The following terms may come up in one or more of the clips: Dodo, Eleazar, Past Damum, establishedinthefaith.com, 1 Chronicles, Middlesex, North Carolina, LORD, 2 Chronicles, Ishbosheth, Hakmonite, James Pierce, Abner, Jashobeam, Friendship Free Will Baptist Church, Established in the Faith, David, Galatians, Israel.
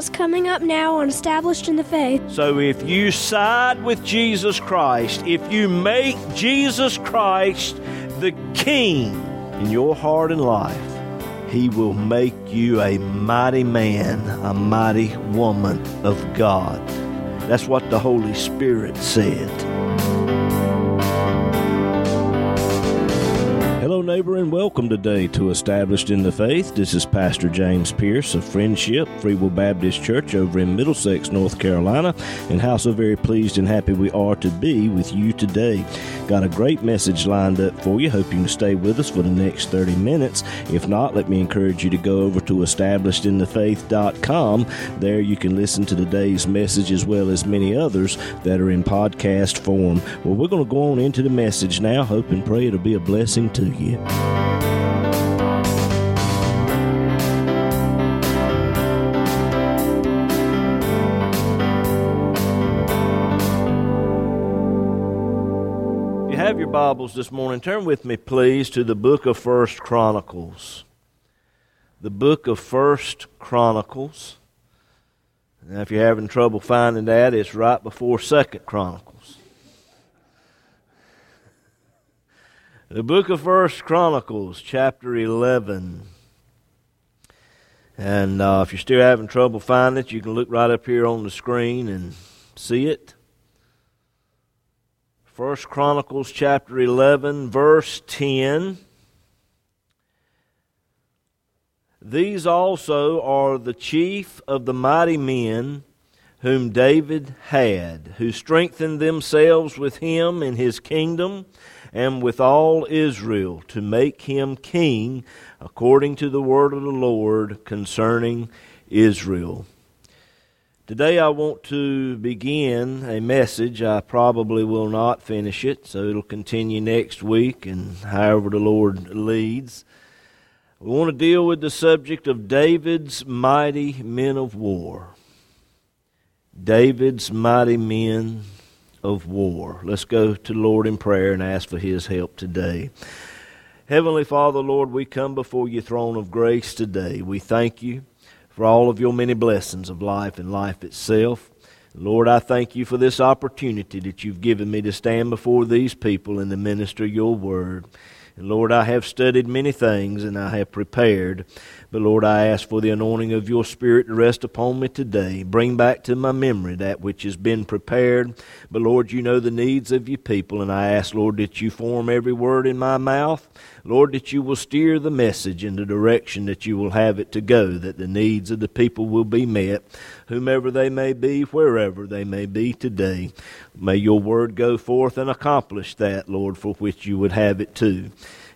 what's coming up now on Established in the Faith. So if you side with Jesus Christ, if you make Jesus Christ the King in your heart and life, He will make you a mighty man, a mighty woman of God. That's what the Holy Spirit said. Hello, neighbor, and welcome today to Established in the Faith. This is Pastor James Pierce of Friendship Free Will Baptist Church over in Middlesex, North Carolina, and how so very pleased and happy we are to be with you today. Got a great message lined up for you. Hope you can stay with us for the next 30 minutes. If not, let me encourage you to go over to establishedinthefaith.com. There you can listen to today's message as well as many others that are in podcast form. Well, we're going to go on into the message now. Hope and pray it'll be a blessing to you. Your Bibles this morning, turn with me please to the book of 1 Chronicles. The book of 1 Chronicles. Now if you're having trouble finding that, it's right before 2 Chronicles. The book of 1 Chronicles, chapter 11. And if you're still having trouble finding it, you can look right up here on the screen and see it. 1 Chronicles chapter 11, verse 10. These also are the chief of the mighty men whom David had, who strengthened themselves with him in his kingdom and with all Israel to make him king according to the word of the Lord concerning Israel. Today I want to begin a message. I probably will not finish it, so it'll continue next week and however the Lord leads. We want to deal with the subject of David's mighty men of war. David's mighty men of war. Let's go to the Lord in prayer and ask for His help today. Heavenly Father, Lord, we come before Your throne of grace today. We thank You for all of Your many blessings of life and life itself. Lord, I thank You for this opportunity that You've given me to stand before these people and to minister Your word. And Lord, I have studied many things and I have prepared. But Lord, I ask for the anointing of Your Spirit to rest upon me today. Bring back to my memory that which has been prepared. But Lord, You know the needs of Your people. And I ask, Lord, that You form every word in my mouth. Lord, that You will steer the message in the direction that You will have it to go, that the needs of the people will be met, whomever they may be, wherever they may be today. May Your word go forth and accomplish that, Lord, for which You would have it to.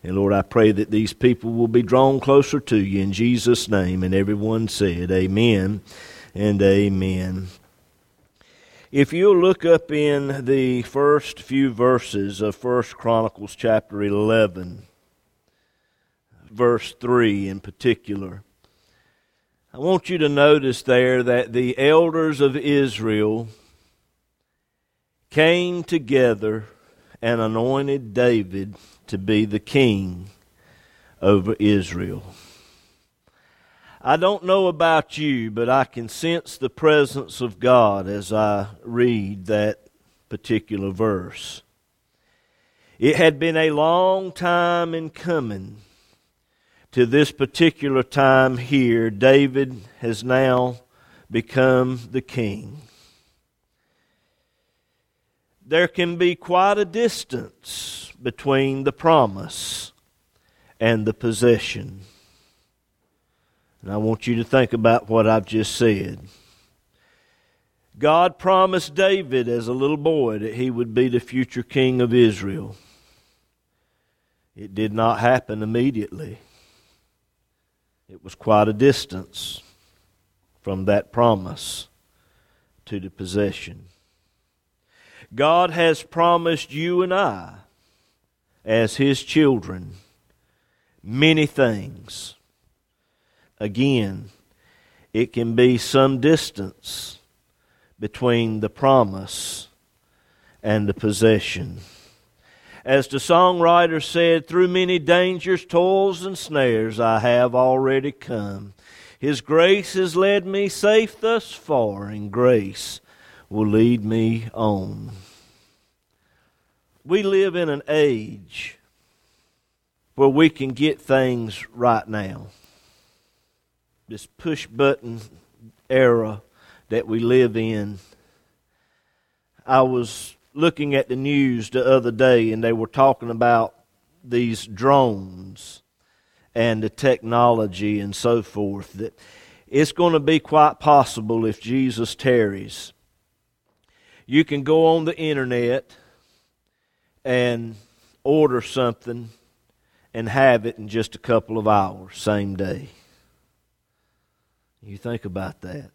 And Lord, I pray that these people will be drawn closer to You in Jesus' name. And everyone said, amen and amen. If you'll look up in the first few verses of 1 Chronicles chapter 11, verse 3 in particular, I want you to notice there that the elders of Israel came together and anointed David to be the king over Israel. I don't know about you, but I can sense the presence of God as I read that particular verse. It had been a long time in coming to this particular time here. David has now become the king. There can be quite a distance between the promise and the possession. And I want you to think about what I've just said. God promised David as a little boy that he would be the future king of Israel. It did not happen immediately. It was quite a distance from that promise to the possession. God has promised you and I, as His children, many things. Again, it can be some distance between the promise and the possession. As the songwriter said, through many dangers, toils, and snares, I have already come. His grace has led me safe thus far, and grace will lead me on. We live in an age where we can get things right now. This push-button era that we live in. I was looking at the news the other day, and they were talking about these drones and the technology and so forth, that it's going to be quite possible, if Jesus tarries, you can go on the internet and order something and have it in just a couple of hours, same day. You think about that.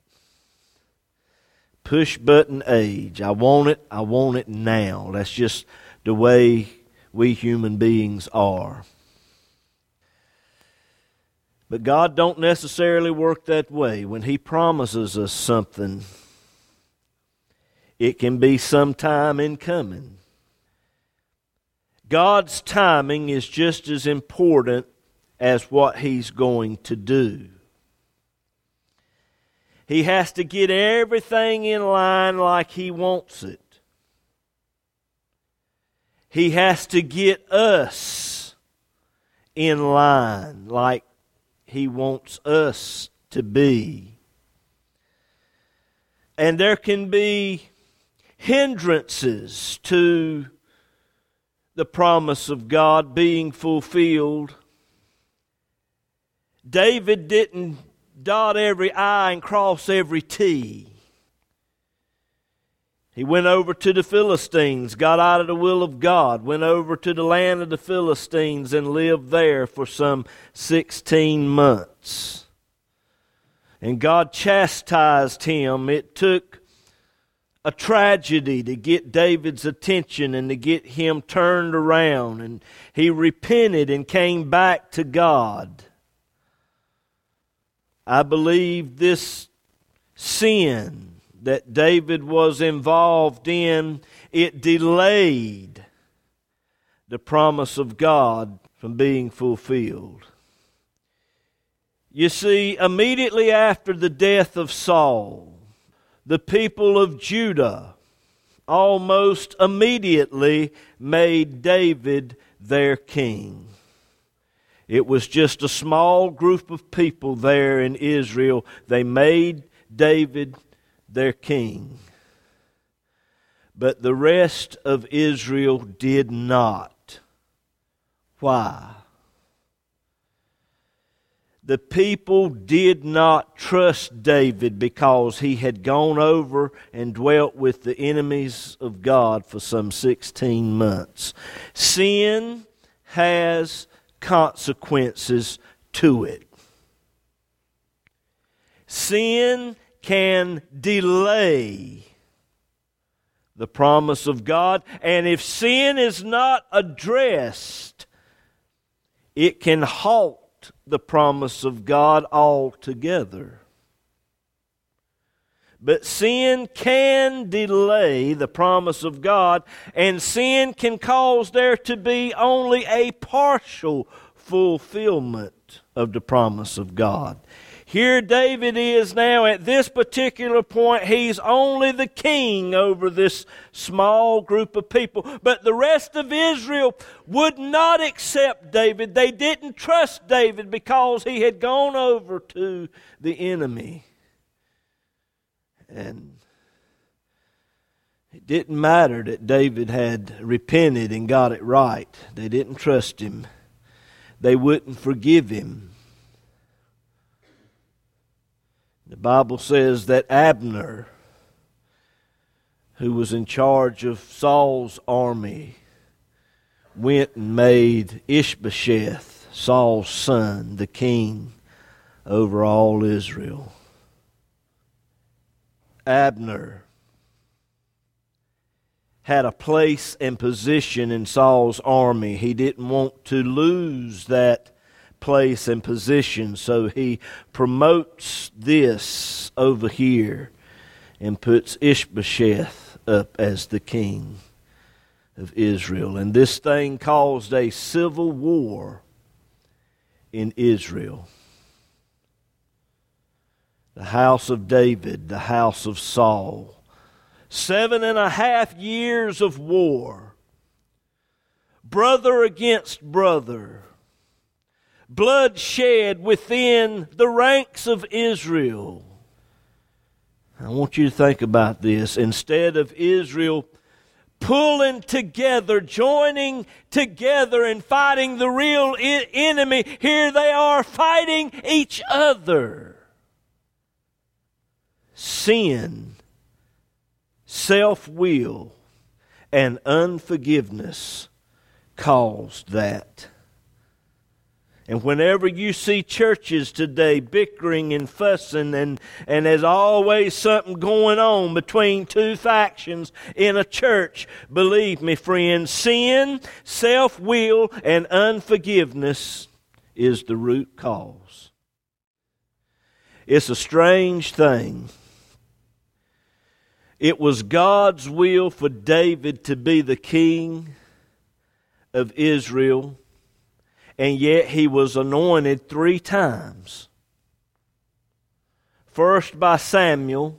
Push-button age. I want it now. That's just the way we human beings are. But God don't necessarily work that way. When He promises us something, it can be some time in coming. God's timing is just as important as what He's going to do. He has to get everything in line like He wants it. He has to get us in line like He wants us to be. And there can be hindrances to the promise of God being fulfilled. David didn't dot every I and cross every T. He went over to the Philistines, got out of the will of God, went over to the land of the Philistines and lived there for some 16 months. And God chastised him. It took a tragedy to get David's attention and to get him turned around. And he repented and came back to God. I believe this sin that David was involved in, it delayed the promise of God from being fulfilled. You see, immediately after the death of Saul, the people of Judah almost immediately made David their king. It was just a small group of people there in Israel. They made David their king. But the rest of Israel did not. Why? The people did not trust David because he had gone over and dwelt with the enemies of God for some 16 months. Sin has consequences to it. Sin can delay the promise of God, and if sin is not addressed, it can halt the promise of God altogether. But sin can delay the promise of God, and sin can cause there to be only a partial fulfillment of the promise of God. Here David is now at this particular point. He's only the king over this small group of people. But the rest of Israel would not accept David. They didn't trust David because he had gone over to the enemy. And it didn't matter that David had repented and got it right. They didn't trust him. They wouldn't forgive him. The Bible says that Abner, who was in charge of Saul's army, went and made Ishbosheth, Saul's son, the king over all Israel. Abner had a place and position in Saul's army. He didn't want to lose that place and position, so he promotes this over here and puts Ishbosheth up as the king of Israel. And this thing caused a civil war in Israel. the house of David, the house of Saul. 7.5 years of war. Brother against brother. Bloodshed within the ranks of Israel. I want you to think about this. Instead of Israel pulling together, joining together and fighting the real enemy, here they are fighting each other. Sin, self-will, and unforgiveness caused that. And whenever you see churches today bickering and fussing and there's always something going on between two factions in a church, believe me, friends, sin, self-will, and unforgiveness is the root cause. It's a strange thing. It was God's will for David to be the king of Israel, and yet he was anointed 3 times. First by Samuel,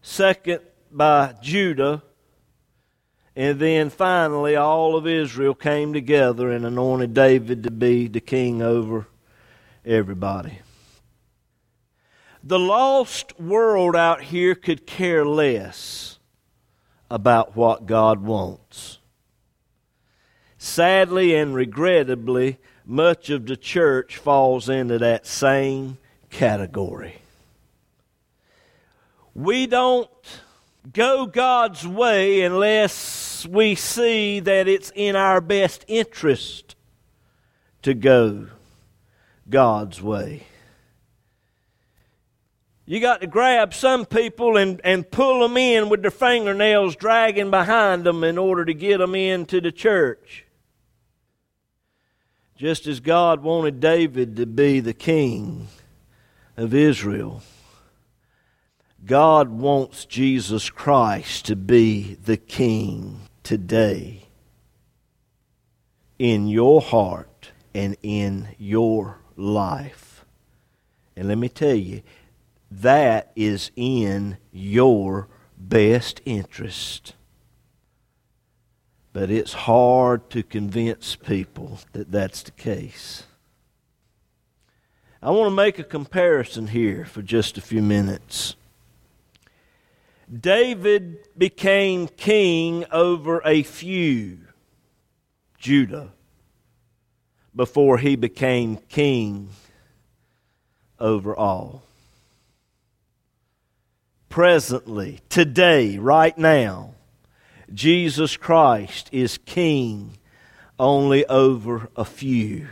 second by Judah, and then finally all of Israel came together and anointed David to be the king over everybody. The lost world out here could care less about what God wants. Sadly and regrettably, much of the church falls into that same category. We don't go God's way unless we see that it's in our best interest to go God's way. You got to grab some people and pull them in with their fingernails dragging behind them in order to get them into the church. Just as God wanted David to be the king of Israel, God wants Jesus Christ to be the king today in your heart and in your life. And let me tell you, that is in your best interest. But it's hard to convince people that that's the case. I want to make a comparison here for just a few minutes. David became king over a few, Judah, before he became king over all. Presently, today, right now, Jesus Christ is king only over a few.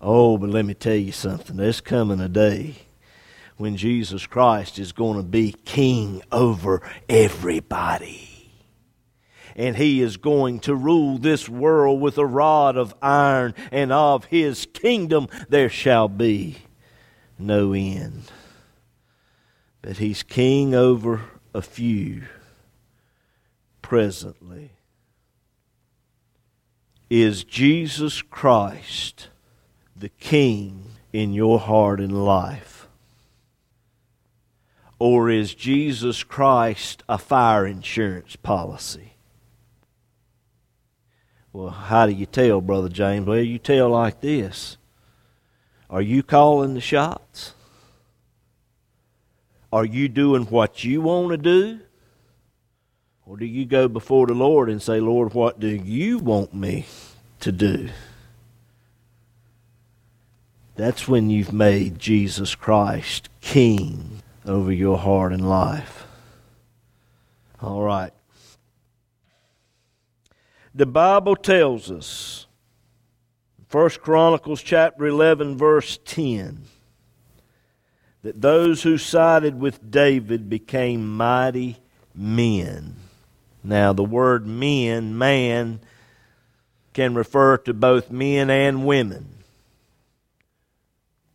Oh, but let me tell you something. There's coming a day when Jesus Christ is going to be king over everybody. And he is going to rule this world with a rod of iron, and of his kingdom there shall be no end. But he's king over a few. Presently, is Jesus Christ the king in your heart and life? Or is Jesus Christ a fire insurance policy? Well, how do you tell, Brother James? Well, you tell like this. Are you calling the shots? Are you doing what you want to do? Or do you go before the Lord and say, Lord, what do you want me to do? That's when you've made Jesus Christ king over your heart and life. All right. The Bible tells us, 1 Chronicles chapter 11, verse 10, that those who sided with David became mighty men. Now, the word men, man, can refer to both men and women.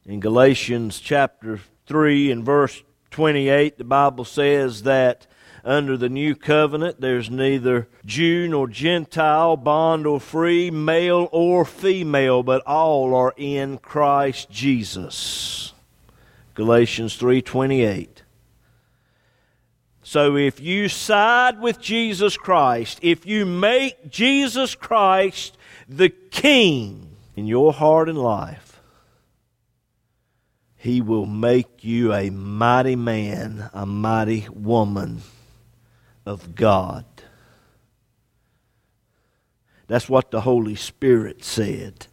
In Galatians chapter 3 and verse 28, the Bible says that Under the new covenant, there's neither Jew nor Gentile, bond or free, male or female, but all are in Christ Jesus. Galatians 3:28. So if you side with Jesus Christ, if you make Jesus Christ the King in your heart and life, He will make you a mighty man, a mighty woman of God. That's what the Holy Spirit said.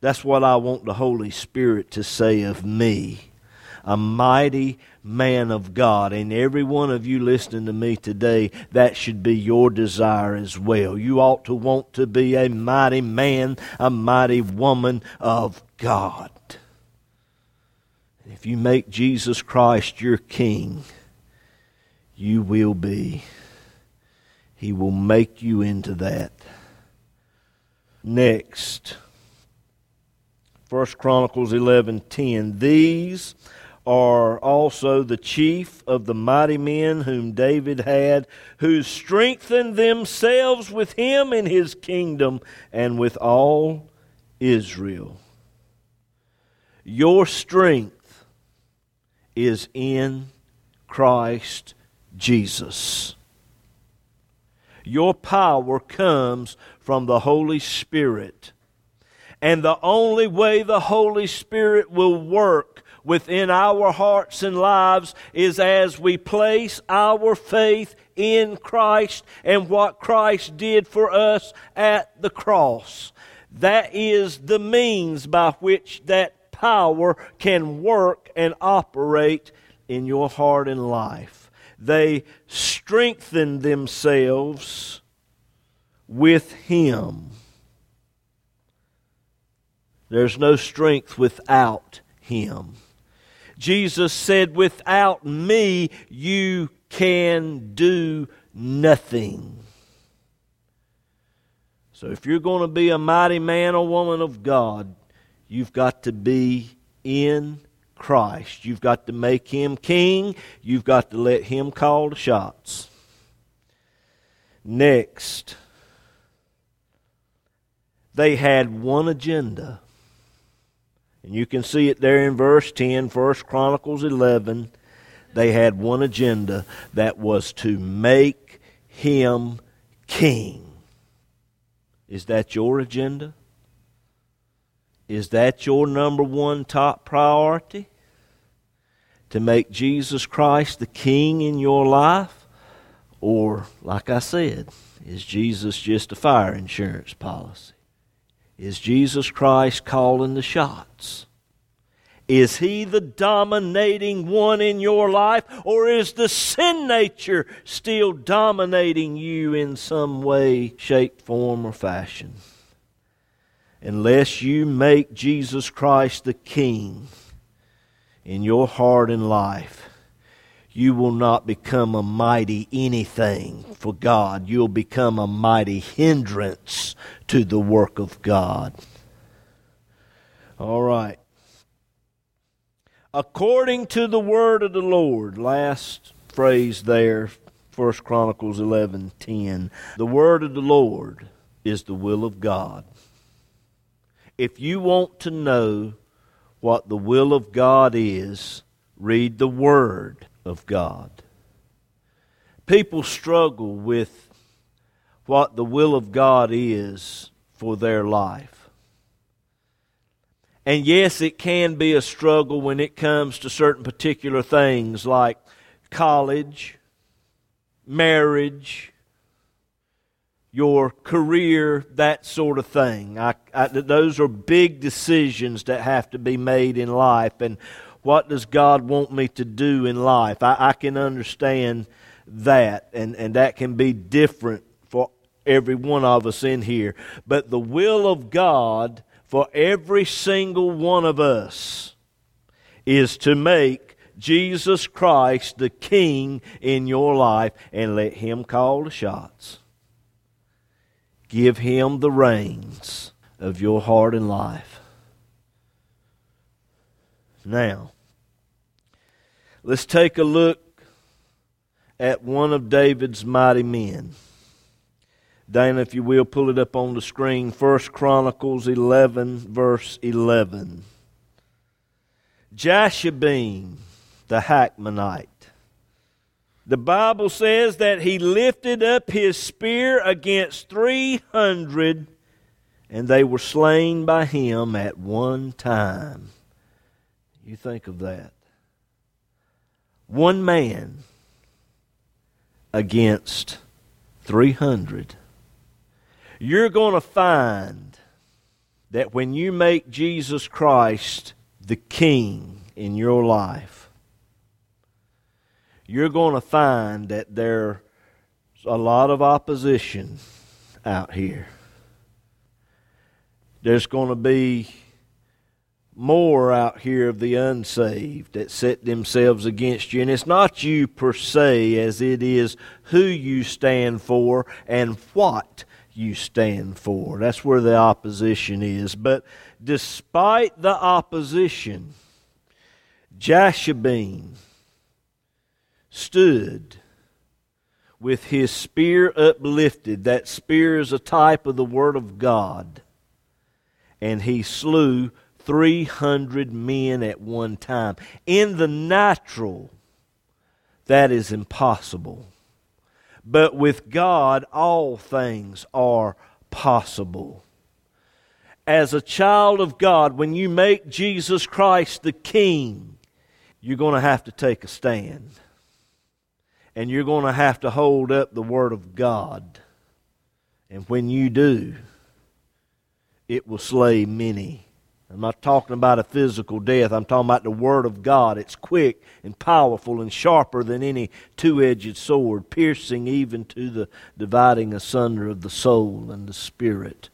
That's what I want the Holy Spirit to say of me. A mighty man of God. And every one of you listening to me today, that should be your desire as well. You ought to want to be a mighty man, a mighty woman of God. If you make Jesus Christ your King, you will be. He will make you into that. Next, 1 Chronicles 11:10. These are also the chief of the mighty men whom David had, who strengthened themselves with him in his kingdom and with all Israel. Your strength is in Christ Jesus. Your power comes from the Holy Spirit. And the only way the Holy Spirit will work within our hearts and lives is as we place our faith in Christ and what Christ did for us at the cross. That is the means by which that power can work and operate in your heart and life. They strengthen themselves with Him. There's no strength without Him. Jesus said, without me you can do nothing. So if you're going to be a mighty man or woman of God, you've got to be in Christ. You've got to make Him King. You've got to let Him call the shots. Next, they had one agenda. And you can see it there in verse 10, 1 Chronicles 11. They had one agenda, that was to make Him King. Is that your agenda? Is that your number one top priority? To make Jesus Christ the King in your life? Or, like I said, is Jesus just a fire insurance policy? Is Jesus Christ calling the shots? Is He the dominating one in your life, or is the sin nature still dominating you in some way, shape, form, or fashion? Unless you make Jesus Christ the King in your heart and life, you will not become a mighty anything for God. You'll become a mighty hindrance to the work of God. All right. According to the word of the Lord, last phrase there, 1 Chronicles 11:10. The word of the Lord is the will of God. If you want to know what the will of God is, read the word of God. People struggle with what the will of God is for their life. And yes, it can be a struggle when it comes to certain particular things like college, marriage, your career, that sort of thing. Those are big decisions that have to be made in life. And what does God want me to do in life? I can understand that, and that can be different for every one of us in here. But the will of God for every single one of us is to make Jesus Christ the King in your life and let Him call the shots. Give Him the reins of your heart and life. Now, let's take a look at one of David's mighty men. Dana, if you will, pull it up on the screen. 1 Chronicles 11, verse 11. Jashobeam, the Hakmonite. The Bible says that he lifted up his spear against 300, and they were slain by him at one time. You think of that. One man against 300. You're going to find that when you make Jesus Christ the King in your life, you're going to find that there's a lot of opposition out here. There's going to be more out here of the unsaved that set themselves against you. And it's not you per se as it is who you stand for and what you stand for. That's where the opposition is. But despite the opposition, Jashobeam stood with his spear uplifted. That spear is a type of the Word of God. And he slew 300 men at one time. In the natural, that is impossible. But with God, all things are possible. As a child of God, when you make Jesus Christ the King, you're going to have to take a stand. And you're going to have to hold up the Word of God. And when you do, it will slay many. I'm not talking about a physical death. I'm talking about the Word of God. It's quick and powerful and sharper than any two-edged sword, piercing even to the dividing asunder of the soul and the spirit.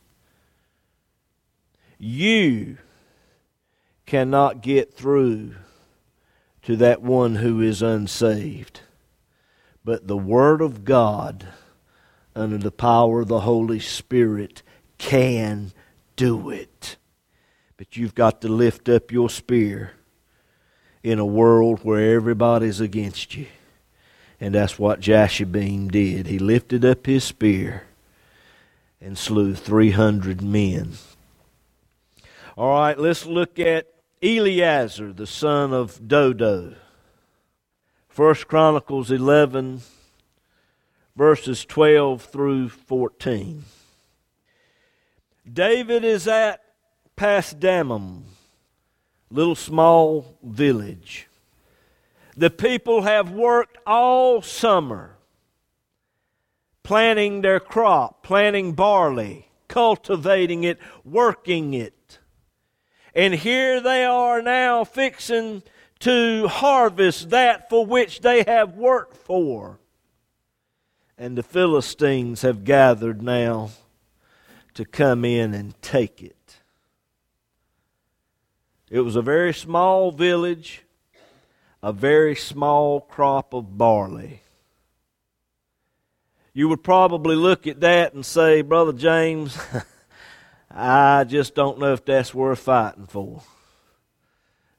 You cannot get through to that one who is unsaved. But the Word of God, under the power of the Holy Spirit, can do it. But you've got to lift up your spear in a world where everybody's against you. And that's what Jashobeam did. He lifted up his spear and slew 300 men. All right, let's look at Eleazar, the son of Dodo. 1 Chronicles 11, verses 12 through 14. David is at Past Damum, little small village. The people have worked all summer planting their crop, planting barley, cultivating it, working it. And here they are now fixing to harvest that for which they have worked for. And the Philistines have gathered now to come in and take it. It was a very small village, a very small crop of barley. You would probably look at that and say, Brother James, I just don't know if that's worth fighting for.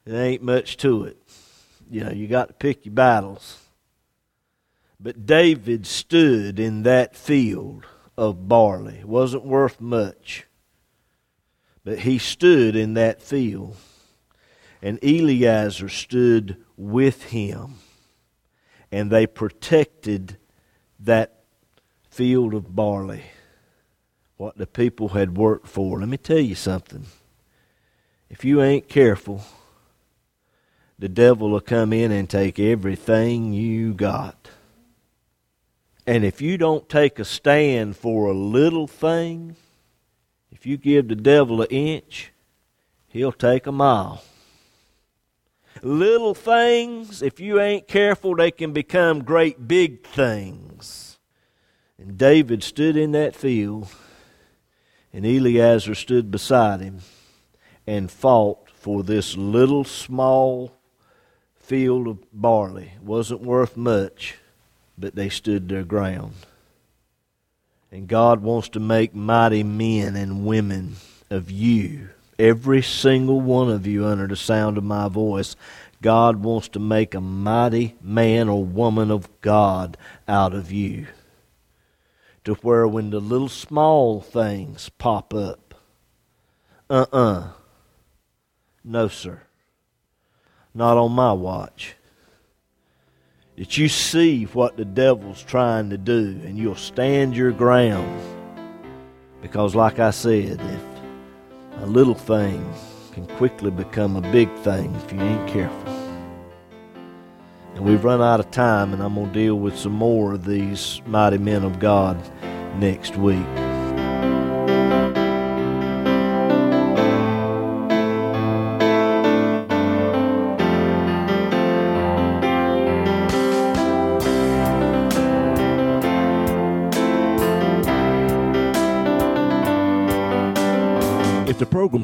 There ain't much to it. You know, you got to pick your battles. But David stood in that field of barley. It wasn't worth much. But he stood in that field. And Eleazar stood with him, and they protected that field of barley, what the people had worked for. Let me tell you something. If you ain't careful, the devil will come in and take everything you got. And if you don't take a stand for a little thing, if you give the devil an inch, he'll take a mile. Little things, if you ain't careful, they can become great big things. And David stood in that field, and Eleazar stood beside him and fought for this little small field of barley. It wasn't worth much, but they stood their ground. And God wants to make mighty men and women of you. Every single one of you under the sound of my voice, God wants to make a mighty man or woman of God out of you. To where when the little small things pop up, no sir, not on my watch. That you see what the devil's trying to do and you'll stand your ground. Because like I said, if a little thing can quickly become a big thing if you ain't careful. And we've run out of time, and I'm going to deal with some more of these mighty men of God next week. If the program